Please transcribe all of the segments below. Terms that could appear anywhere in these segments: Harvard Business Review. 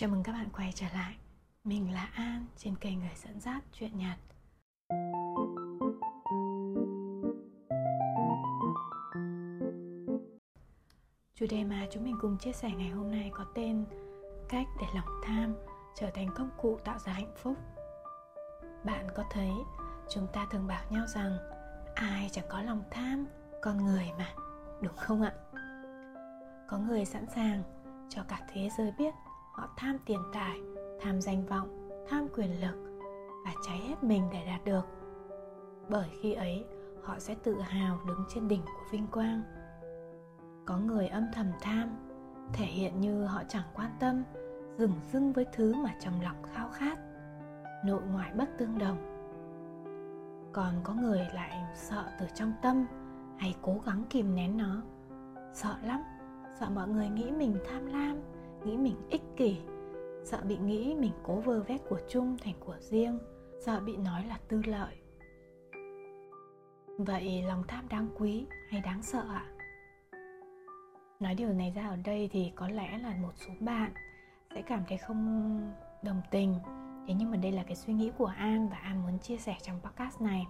Chào mừng các bạn quay trở lại. Mình là An trên kênh Người Dẫn Dắt Chuyện Nhật. Chủ đề mà chúng mình cùng chia sẻ ngày hôm nay có tên Cách để lòng tham trở thành công cụ tạo ra hạnh phúc. Bạn có thấy chúng ta thường bảo nhau rằng ai chẳng có lòng tham, con người mà, đúng không ạ? Có người sẵn sàng cho cả thế giới biết họ tham tiền tài, tham danh vọng, tham quyền lực và cháy hết mình để đạt được. Bởi khi ấy, họ sẽ tự hào đứng trên đỉnh của vinh quang. Có người âm thầm tham, thể hiện như họ chẳng quan tâm, dửng dưng với thứ mà trong lòng khao khát, nội ngoại bất tương đồng. Còn có người lại sợ từ trong tâm, hay cố gắng kìm nén nó. Sợ lắm, sợ mọi người nghĩ mình tham lam, nghĩ mình ích kỷ, sợ bị nghĩ mình cố vơ vét của chung thành của riêng, sợ bị nói là tư lợi. Vậy lòng tham đáng quý hay đáng sợ ạ? Nói điều này ra ở đây thì có lẽ là một số bạn sẽ cảm thấy không đồng tình. Thế nhưng mà đây là cái suy nghĩ của An và An muốn chia sẻ trong podcast này.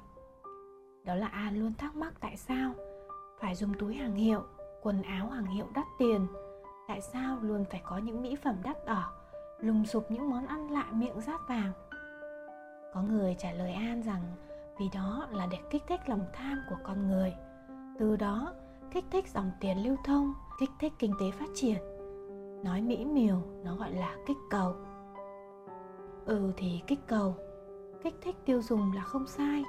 Đó là An luôn thắc mắc tại sao phải dùng túi hàng hiệu, quần áo hàng hiệu đắt tiền. Tại sao luôn phải có những mỹ phẩm đắt đỏ, lùng sụp những món ăn lạ miệng rát vàng? Có người trả lời An rằng vì đó là để kích thích lòng tham của con người. Từ đó kích thích dòng tiền lưu thông, kích thích kinh tế phát triển. Nói mỹ miều, nó gọi là kích cầu. Thì kích cầu, kích thích tiêu dùng là không sai.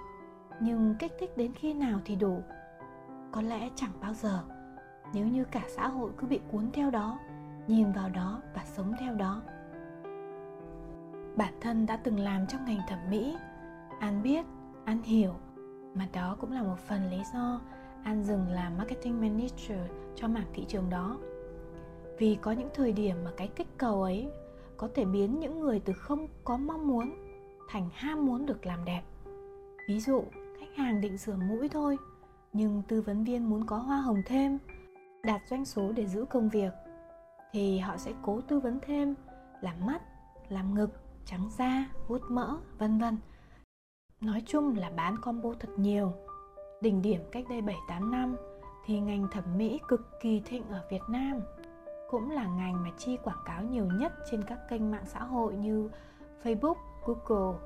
Nhưng kích thích đến khi nào thì đủ? Có lẽ chẳng bao giờ. Nếu như cả xã hội cứ bị cuốn theo đó, nhìn vào đó và sống theo đó. Bản thân đã từng làm trong ngành thẩm mỹ, An biết, An hiểu. Mà đó cũng là một phần lý do An dừng làm Marketing Manager cho mảng thị trường đó. Vì có những thời điểm mà cái kích cầu ấy có thể biến những người từ không có mong muốn thành ham muốn được làm đẹp. Ví dụ, khách hàng định sửa mũi thôi, nhưng tư vấn viên muốn có hoa hồng thêm, đạt doanh số để giữ công việc, thì họ sẽ cố tư vấn thêm, làm mắt, làm ngực, trắng da, hút mỡ, vân vân. Nói chung là bán combo thật nhiều. Đỉnh điểm cách đây 7-8 năm thì ngành thẩm mỹ cực kỳ thịnh ở Việt Nam. Cũng là ngành mà chi quảng cáo nhiều nhất trên các kênh mạng xã hội như Facebook, Google.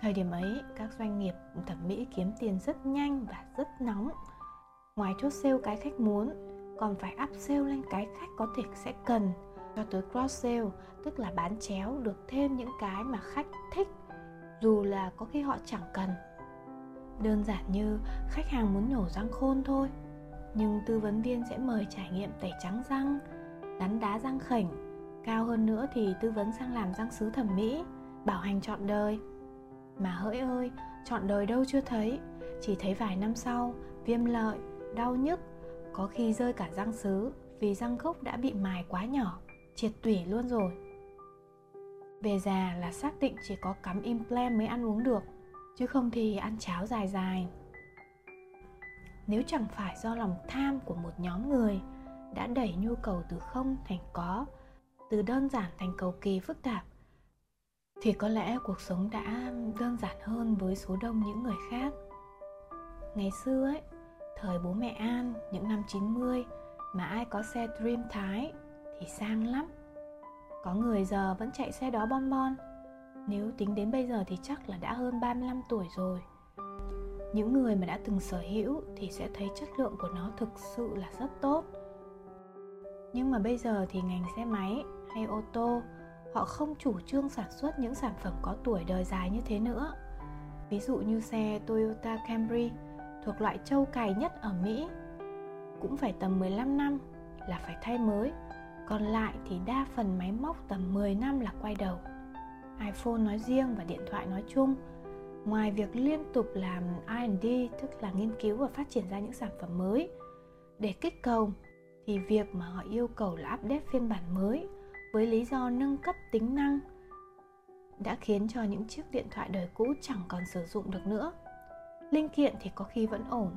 Thời điểm ấy, các doanh nghiệp thẩm mỹ kiếm tiền rất nhanh và rất nóng. Ngoài chốt sale cái khách muốn, còn phải up sale lên cái khách có thể sẽ cần, cho tới cross sale, tức là bán chéo được thêm những cái mà khách thích, dù là có khi họ chẳng cần. Đơn giản như khách hàng muốn nhổ răng khôn thôi, nhưng tư vấn viên sẽ mời trải nghiệm tẩy trắng răng, đắn đá răng khểnh, cao hơn nữa thì tư vấn sang làm răng sứ thẩm mỹ, bảo hành trọn đời. Mà hỡi ơi, trọn đời đâu chưa thấy, chỉ thấy vài năm sau, viêm lợi, đau nhức, có khi rơi cả răng sứ vì răng gốc đã bị mài quá nhỏ, triệt tủy luôn rồi. Về già là xác định chỉ có cắm implant mới ăn uống được, chứ không thì ăn cháo dài dài. Nếu chẳng phải do lòng tham của một nhóm người đã đẩy nhu cầu từ không thành có, từ đơn giản thành cầu kỳ phức tạp, thì có lẽ cuộc sống đã đơn giản hơn với số đông những người khác. Ngày xưa ấy, thời bố mẹ An, những năm 90, mà ai có xe Dream Thái thì sang lắm. Có người giờ vẫn chạy xe đó bon bon. Nếu tính đến bây giờ thì chắc là đã hơn 35 tuổi rồi. Những người mà đã từng sở hữu thì sẽ thấy chất lượng của nó thực sự là rất tốt. Nhưng mà bây giờ thì ngành xe máy hay ô tô, họ không chủ trương sản xuất những sản phẩm có tuổi đời dài như thế nữa. Ví dụ như xe Toyota Camry, thuộc loại trâu cày nhất ở Mỹ, cũng phải tầm 15 năm là phải thay mới. Còn lại thì đa phần máy móc tầm 10 năm là quay đầu. iPhone nói riêng và điện thoại nói chung, ngoài việc liên tục làm R&D, tức là nghiên cứu và phát triển ra những sản phẩm mới để kích cầu, thì việc mà họ yêu cầu là update phiên bản mới với lý do nâng cấp tính năng đã khiến cho những chiếc điện thoại đời cũ chẳng còn sử dụng được nữa. Linh kiện thì có khi vẫn ổn,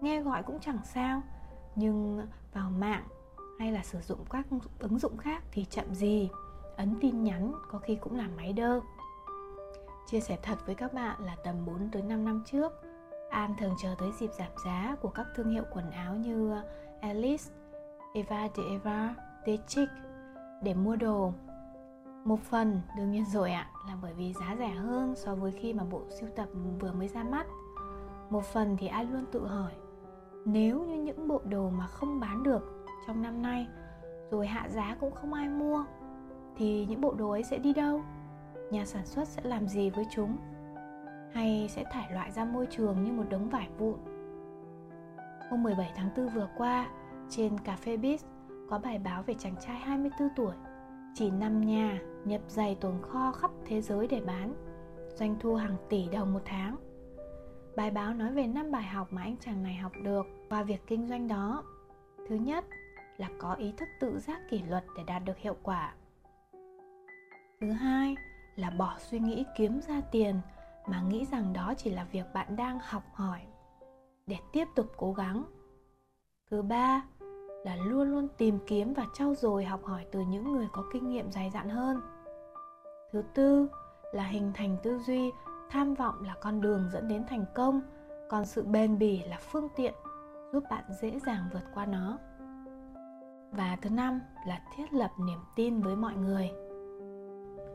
nghe gọi cũng chẳng sao, nhưng vào mạng hay là sử dụng các ứng dụng khác thì chậm gì, ấn tin nhắn, có khi cũng là máy đơ. Chia sẻ thật với các bạn là tầm 4-5 năm trước, An thường chờ tới dịp giảm giá của các thương hiệu quần áo như Alice, Eva de Eva, The Chic để mua đồ. Một phần đương nhiên rồi ạ, là bởi vì giá rẻ hơn so với khi mà bộ sưu tập vừa mới ra mắt. Một phần thì An luôn tự hỏi, nếu như những bộ đồ mà không bán được trong năm nay, rồi hạ giá cũng không ai mua, thì những bộ đồ ấy sẽ đi đâu? Nhà sản xuất sẽ làm gì với chúng? Hay sẽ thải loại ra môi trường như một đống vải vụn? Hôm 17 tháng 4 vừa qua, trên Cafe Biz có bài báo về chàng trai 24 tuổi chỉ nằm nhà nhập giày tồn kho khắp thế giới để bán, doanh thu hàng tỷ đồng một tháng. Bài báo nói về 5 bài học mà anh chàng này học được qua việc kinh doanh đó. Thứ nhất là có ý thức tự giác kỷ luật để đạt được hiệu quả. Thứ hai là bỏ suy nghĩ kiếm ra tiền mà nghĩ rằng đó chỉ là việc bạn đang học hỏi để tiếp tục cố gắng. Thứ ba là luôn luôn tìm kiếm và trau dồi học hỏi từ những người có kinh nghiệm dày dặn hơn. Thứ tư là hình thành tư duy tham vọng là con đường dẫn đến thành công, còn sự bền bỉ là phương tiện giúp bạn dễ dàng vượt qua nó. Và thứ năm là thiết lập niềm tin với mọi người.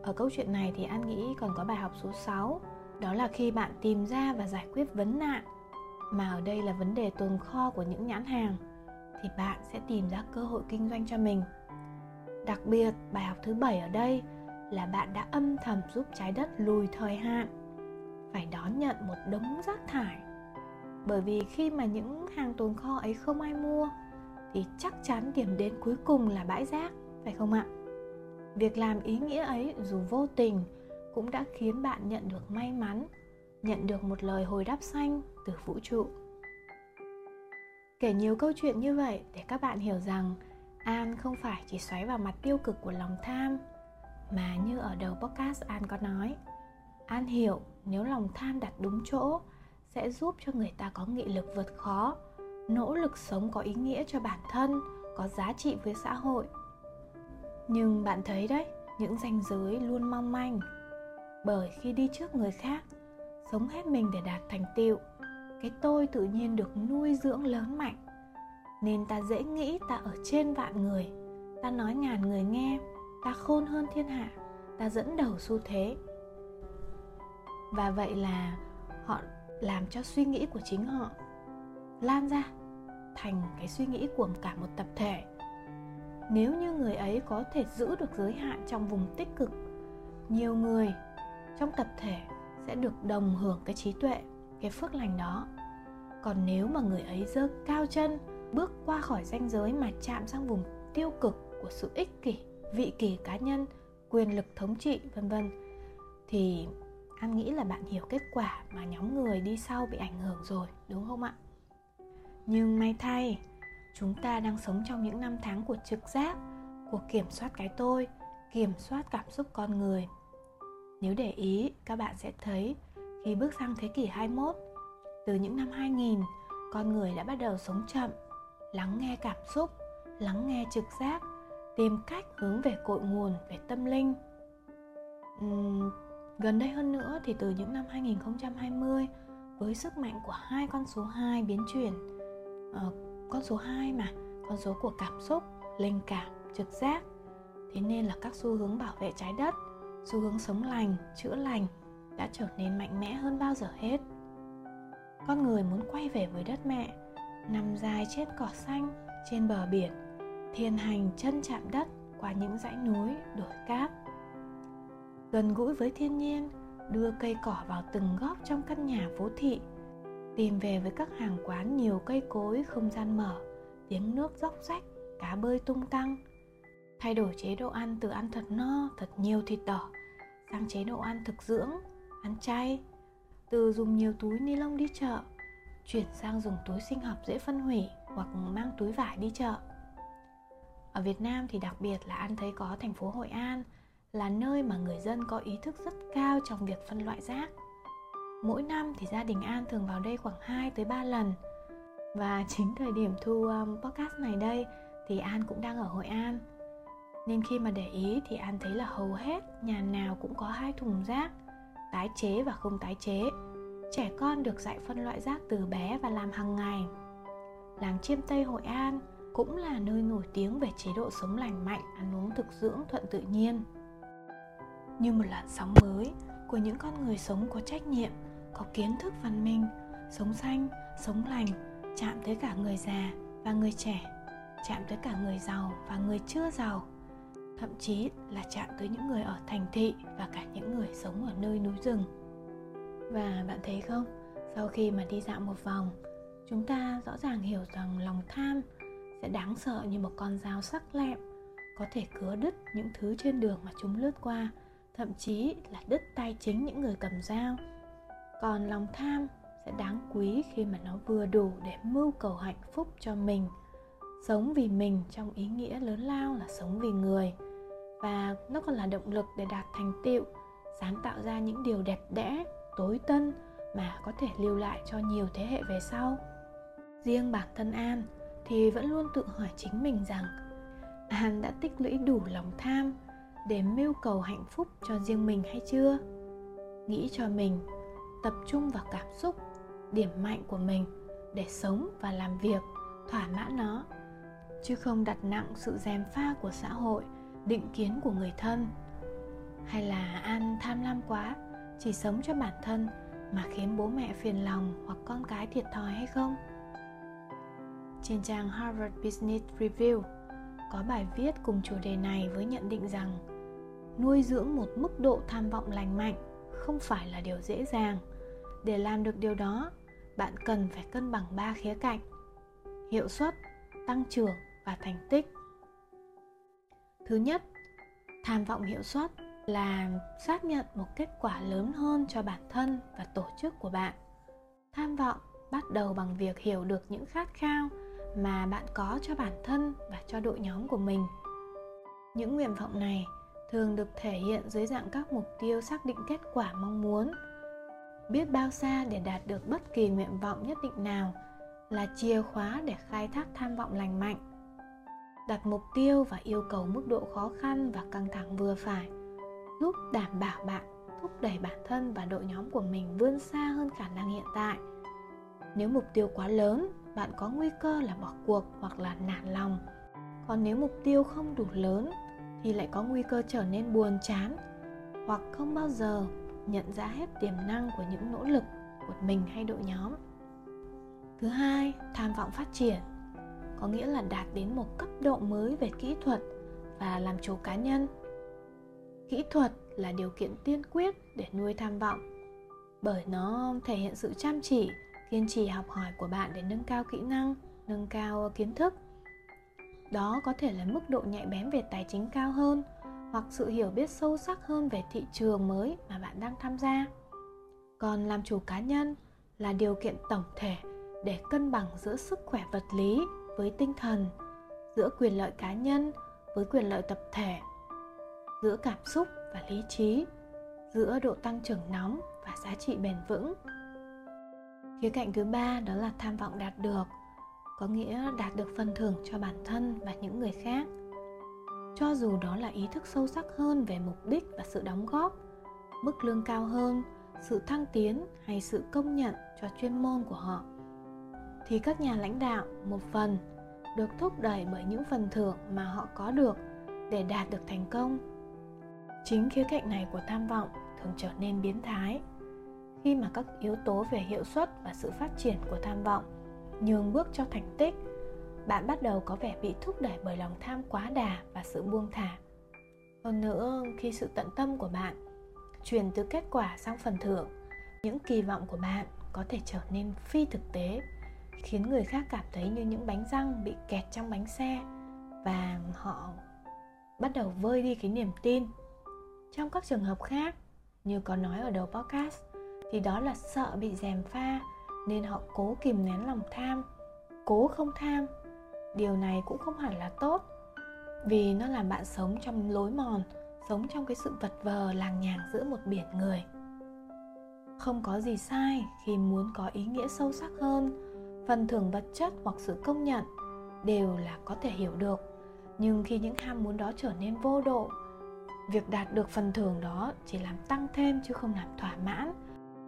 Ở câu chuyện này thì An nghĩ còn có bài học số 6, đó là khi bạn tìm ra và giải quyết vấn nạn, mà ở đây là vấn đề tồn kho của những nhãn hàng, thì bạn sẽ tìm ra cơ hội kinh doanh cho mình. Đặc biệt, bài học thứ 7 ở đây là bạn đã âm thầm giúp trái đất lùi thời hạn, phải đón nhận một đống rác thải. Bởi vì khi mà những hàng tồn kho ấy không ai mua, thì chắc chắn điểm đến cuối cùng là bãi rác, phải không ạ? Việc làm ý nghĩa ấy dù vô tình cũng đã khiến bạn nhận được may mắn, nhận được một lời hồi đáp xanh từ vũ trụ. Kể nhiều câu chuyện như vậy để các bạn hiểu rằng An không phải chỉ xoáy vào mặt tiêu cực của lòng tham, mà như ở đầu podcast An có nói, An hiểu nếu lòng tham đặt đúng chỗ sẽ giúp cho người ta có nghị lực vượt khó, nỗ lực sống có ý nghĩa cho bản thân, có giá trị với xã hội. Nhưng bạn thấy đấy, những ranh giới luôn mong manh. Bởi khi đi trước người khác, sống hết mình để đạt thành tựu, cái tôi tự nhiên được nuôi dưỡng lớn mạnh, nên ta dễ nghĩ ta ở trên vạn người, ta nói ngàn người nghe, ta khôn hơn thiên hạ, ta dẫn đầu xu thế. Và vậy là họ làm cho suy nghĩ của chính họ lan ra thành cái suy nghĩ của cả một tập thể. Nếu như người ấy có thể giữ được giới hạn trong vùng tích cực, nhiều người trong tập thể sẽ được đồng hưởng cái trí tuệ, cái phước lành đó. Còn nếu mà người ấy giơ cao chân, bước qua khỏi ranh giới mà chạm sang vùng tiêu cực của sự ích kỷ, vị kỷ cá nhân, quyền lực thống trị v.v. thì An nghĩ là bạn hiểu kết quả mà nhóm người đi sau bị ảnh hưởng rồi, đúng không ạ? Nhưng may thay, chúng ta đang sống trong những năm tháng của trực giác, của kiểm soát cái tôi, kiểm soát cảm xúc con người. Nếu để ý, các bạn sẽ thấy khi bước sang thế kỷ 21, từ những năm 2000, con người đã bắt đầu sống chậm, lắng nghe cảm xúc, lắng nghe trực giác, tìm cách hướng về cội nguồn, về tâm linh. Gần đây hơn nữa thì từ những năm 2020, với sức mạnh của hai con số 2 biến chuyển, con số 2 mà, con số của cảm xúc, linh cảm, trực giác. Thế nên là các xu hướng bảo vệ trái đất, xu hướng sống lành, chữa lành đã trở nên mạnh mẽ hơn bao giờ hết. Con người muốn quay về với đất mẹ, nằm dài trên cỏ xanh, trên bờ biển, thiền hành chân chạm đất qua những dãy núi, đồi cát. Gần gũi với thiên nhiên, đưa cây cỏ vào từng góc trong căn nhà phố thị, tìm về với các hàng quán nhiều cây cối, không gian mở, tiếng nước róc rách, cá bơi tung tăng. Thay đổi chế độ ăn từ ăn thật no, thật nhiều thịt đỏ sang chế độ ăn thực dưỡng, ăn chay. Từ dùng nhiều túi ni lông đi chợ chuyển sang dùng túi sinh học dễ phân hủy hoặc mang túi vải đi chợ. Ở Việt Nam thì đặc biệt là An thấy có thành phố Hội An là nơi mà người dân có ý thức rất cao trong việc phân loại rác. Mỗi năm thì gia đình An thường vào đây khoảng 2-3 lần. Và chính thời điểm thu podcast này đây thì An cũng đang ở Hội An. Nên khi mà để ý thì An thấy là hầu hết nhà nào cũng có 2 thùng rác, tái chế và không tái chế. Trẻ con được dạy phân loại rác từ bé và làm hàng ngày. Làng Chiêm Tây Hội An cũng là nơi nổi tiếng về chế độ sống lành mạnh, ăn uống thực dưỡng thuận tự nhiên. Như một làn sóng mới của những con người sống có trách nhiệm, có kiến thức văn minh, sống xanh, sống lành, chạm tới cả người già và người trẻ, chạm tới cả người giàu và người chưa giàu, thậm chí là chạm tới những người ở thành thị và cả những người sống ở nơi núi rừng. Và bạn thấy không, sau khi mà đi dạo một vòng, chúng ta rõ ràng hiểu rằng lòng tham sẽ đáng sợ như một con dao sắc lẹm, có thể cứa đứt những thứ trên đường mà chúng lướt qua, thậm chí là đứt tay chính những người cầm dao. Còn lòng tham sẽ đáng quý khi mà nó vừa đủ để mưu cầu hạnh phúc cho mình, sống vì mình trong ý nghĩa lớn lao là sống vì người. Và nó còn là động lực để đạt thành tựu, sáng tạo ra những điều đẹp đẽ, tối tân mà có thể lưu lại cho nhiều thế hệ về sau. Riêng bản thân An thì vẫn luôn tự hỏi chính mình rằng An đã tích lũy đủ lòng tham để mưu cầu hạnh phúc cho riêng mình hay chưa? Nghĩ cho mình, tập trung vào cảm xúc, điểm mạnh của mình để sống và làm việc, thỏa mãn nó, chứ không đặt nặng sự gièm pha của xã hội, định kiến của người thân. Hay là An tham lam quá, chỉ sống cho bản thân mà khiến bố mẹ phiền lòng hoặc con cái thiệt thòi hay không? Trên trang Harvard Business Review có bài viết cùng chủ đề này với nhận định rằng nuôi dưỡng một mức độ tham vọng lành mạnh không phải là điều dễ dàng. Để làm được điều đó, bạn cần phải cân bằng 3 khía cạnh: hiệu suất, tăng trưởng và thành tích. Thứ nhất, tham vọng hiệu suất là xác nhận một kết quả lớn hơn cho bản thân và tổ chức của bạn. Tham vọng bắt đầu bằng việc hiểu được những khát khao mà bạn có cho bản thân và cho đội nhóm của mình. Những nguyện vọng này thường được thể hiện dưới dạng các mục tiêu xác định kết quả mong muốn. Biết bao xa để đạt được bất kỳ nguyện vọng nhất định nào là chìa khóa để khai thác tham vọng lành mạnh. Đặt mục tiêu và yêu cầu mức độ khó khăn và căng thẳng vừa phải, giúp đảm bảo bạn thúc đẩy bản thân và đội nhóm của mình vươn xa hơn khả năng hiện tại. Nếu mục tiêu quá lớn, bạn có nguy cơ là bỏ cuộc hoặc là nản lòng. Còn nếu mục tiêu không đủ lớn thì lại có nguy cơ trở nên buồn chán hoặc không bao giờ nhận ra hết tiềm năng của những nỗ lực của mình hay đội nhóm. Thứ hai, tham vọng phát triển có nghĩa là đạt đến một cấp độ mới về kỹ thuật và làm chủ cá nhân. Kỹ thuật là điều kiện tiên quyết để nuôi tham vọng, bởi nó thể hiện sự chăm chỉ, kiên trì học hỏi của bạn để nâng cao kỹ năng, nâng cao kiến thức. Đó có thể là mức độ nhạy bén về tài chính cao hơn hoặc sự hiểu biết sâu sắc hơn về thị trường mới mà bạn đang tham gia. Còn làm chủ cá nhân là điều kiện tổng thể để cân bằng giữa sức khỏe vật lý với tinh thần, giữa quyền lợi cá nhân với quyền lợi tập thể, giữa cảm xúc và lý trí, giữa độ tăng trưởng nóng và giá trị bền vững. Khía cạnh thứ 3 đó là tham vọng đạt được, có nghĩa đạt được phần thưởng cho bản thân và những người khác. Cho dù đó là ý thức sâu sắc hơn về mục đích và sự đóng góp, mức lương cao hơn, sự thăng tiến hay sự công nhận cho chuyên môn của họ, thì các nhà lãnh đạo một phần được thúc đẩy bởi những phần thưởng mà họ có được để đạt được thành công. Chính khía cạnh này của tham vọng thường trở nên biến thái khi mà các yếu tố về hiệu suất và sự phát triển của tham vọng nhường bước cho thành tích. Bạn bắt đầu có vẻ bị thúc đẩy bởi lòng tham quá đà và sự buông thả. Hơn nữa, khi sự tận tâm của bạn chuyển từ kết quả sang phần thưởng, những kỳ vọng của bạn có thể trở nên phi thực tế, khiến người khác cảm thấy như những bánh răng bị kẹt trong bánh xe và họ bắt đầu vơi đi cái niềm tin. Trong các trường hợp khác, như có nói ở đầu podcast, thì đó là sợ bị gièm pha nên họ cố kìm nén lòng tham, cố không tham. Điều này cũng không hẳn là tốt, vì nó làm bạn sống trong lối mòn, sống trong cái sự vật vờ làng nhàng giữa một biển người. Không có gì sai khi muốn có ý nghĩa sâu sắc hơn, phần thưởng vật chất hoặc sự công nhận đều là có thể hiểu được, Nhưng khi những ham muốn đó trở nên vô độ, việc đạt được phần thưởng đó chỉ làm tăng thêm chứ không làm thỏa mãn.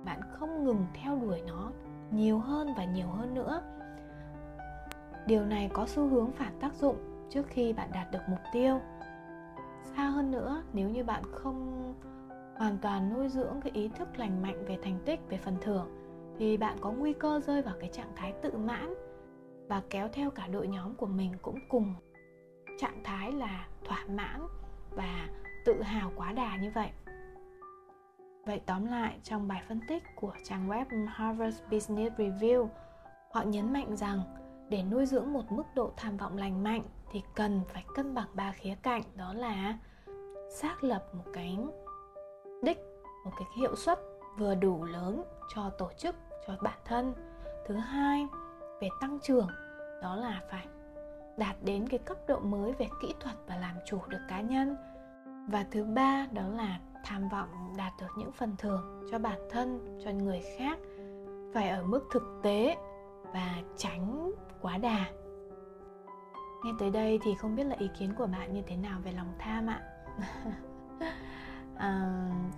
Bạn không ngừng theo đuổi nó nhiều hơn và nhiều hơn nữa. Điều này có xu hướng phản tác dụng trước khi bạn đạt được mục tiêu. Xa hơn nữa, nếu như bạn không hoàn toàn nuôi dưỡng cái ý thức lành mạnh về thành tích, về phần thưởng, thì bạn có nguy cơ rơi vào cái trạng thái tự mãn và kéo theo cả đội nhóm của mình cũng cùng trạng thái là thỏa mãn và tự hào quá đà như vậy. Vậy tóm lại, trong bài phân tích của trang web Harvard Business Review, họ nhấn mạnh rằng để nuôi dưỡng một mức độ tham vọng lành mạnh thì cần phải cân bằng 3 khía cạnh, đó là xác lập một cái đích, một cái hiệu suất vừa đủ lớn cho tổ chức, cho bản thân. Thứ hai, về tăng trưởng, đó là phải đạt đến cái cấp độ mới về kỹ thuật và làm chủ được cá nhân. Và thứ ba, đó là tham vọng đạt được những phần thưởng cho bản thân, cho người khác phải ở mức thực tế và tránh quá đà. Nghe tới đây thì không biết là ý kiến của bạn như thế nào về lòng tham ạ?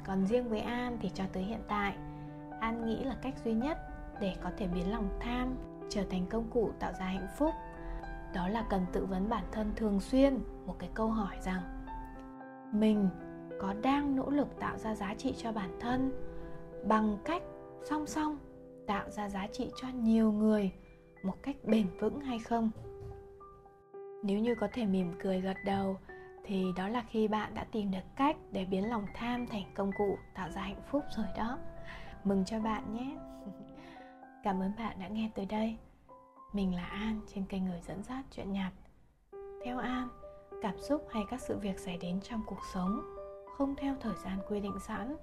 Còn riêng với An thì cho tới hiện tại, An nghĩ là cách duy nhất để có thể biến lòng tham trở thành công cụ tạo ra hạnh phúc, đó là cần tự vấn bản thân thường xuyên một cái câu hỏi rằng mình có đang nỗ lực tạo ra giá trị cho bản thân bằng cách song song tạo ra giá trị cho nhiều người một cách bền vững hay không? Nếu như có thể mỉm cười gật đầu thì đó là khi bạn đã tìm được cách để biến lòng tham thành công cụ tạo ra hạnh phúc rồi đó. Mừng cho bạn nhé. Cảm ơn bạn đã nghe tới đây. Mình là An trên kênh Người Dẫn Dắt Chuyện Nhạt. Theo An, cảm xúc hay các sự việc xảy đến trong cuộc sống không theo thời gian quy định sẵn,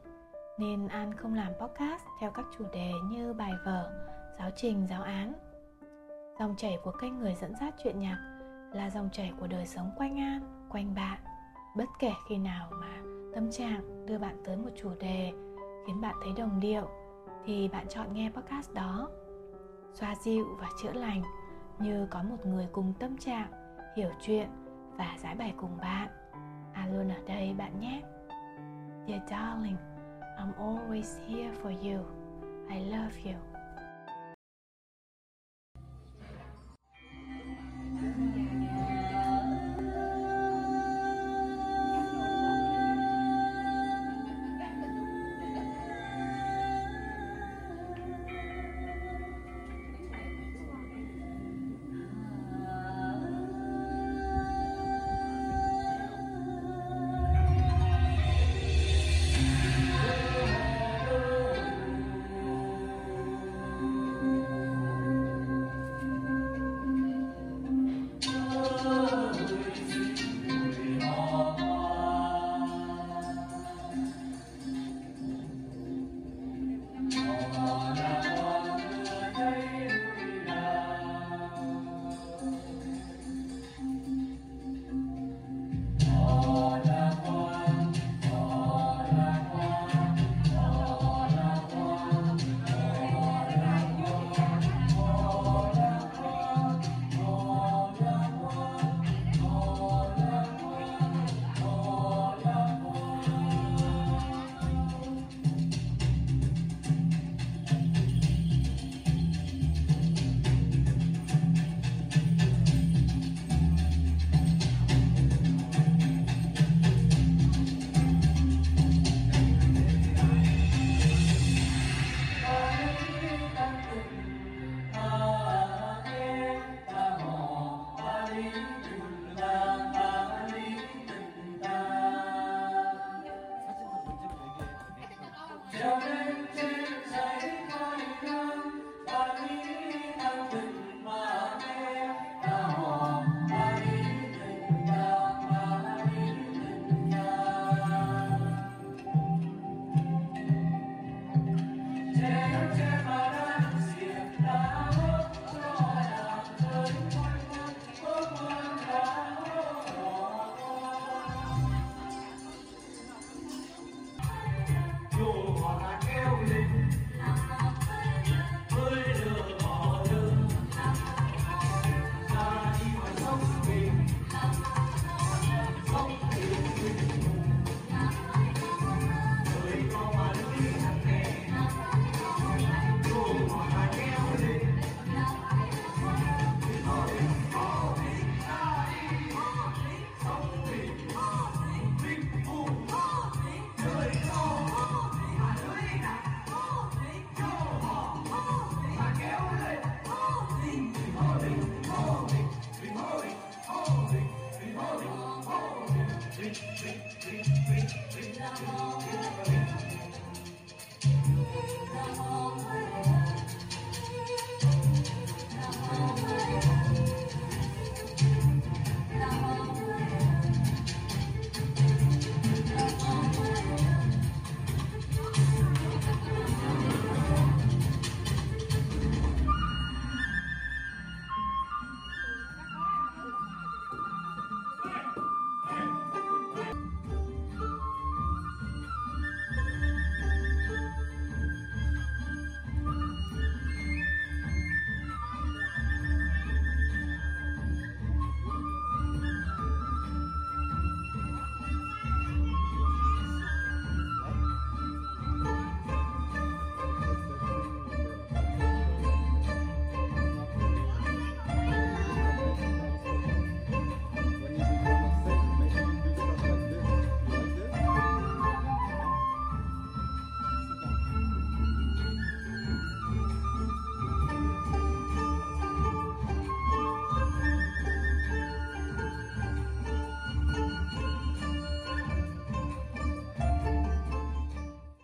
nên An không làm podcast theo các chủ đề như bài vở, giáo trình, giáo án. Dòng chảy của kênh Người Dẫn Dắt Chuyện Nhạt là dòng chảy của đời sống quanh An, quanh bạn. Bất kể khi nào mà tâm trạng đưa bạn tới một chủ đề khiến bạn thấy đồng điệu thì bạn chọn nghe podcast đó. Xoa dịu và chữa lành như có một người cùng tâm trạng, hiểu chuyện và giải bày cùng bạn. An luôn ở đây bạn nhé. Dear darling, I'm always here for you. I love you.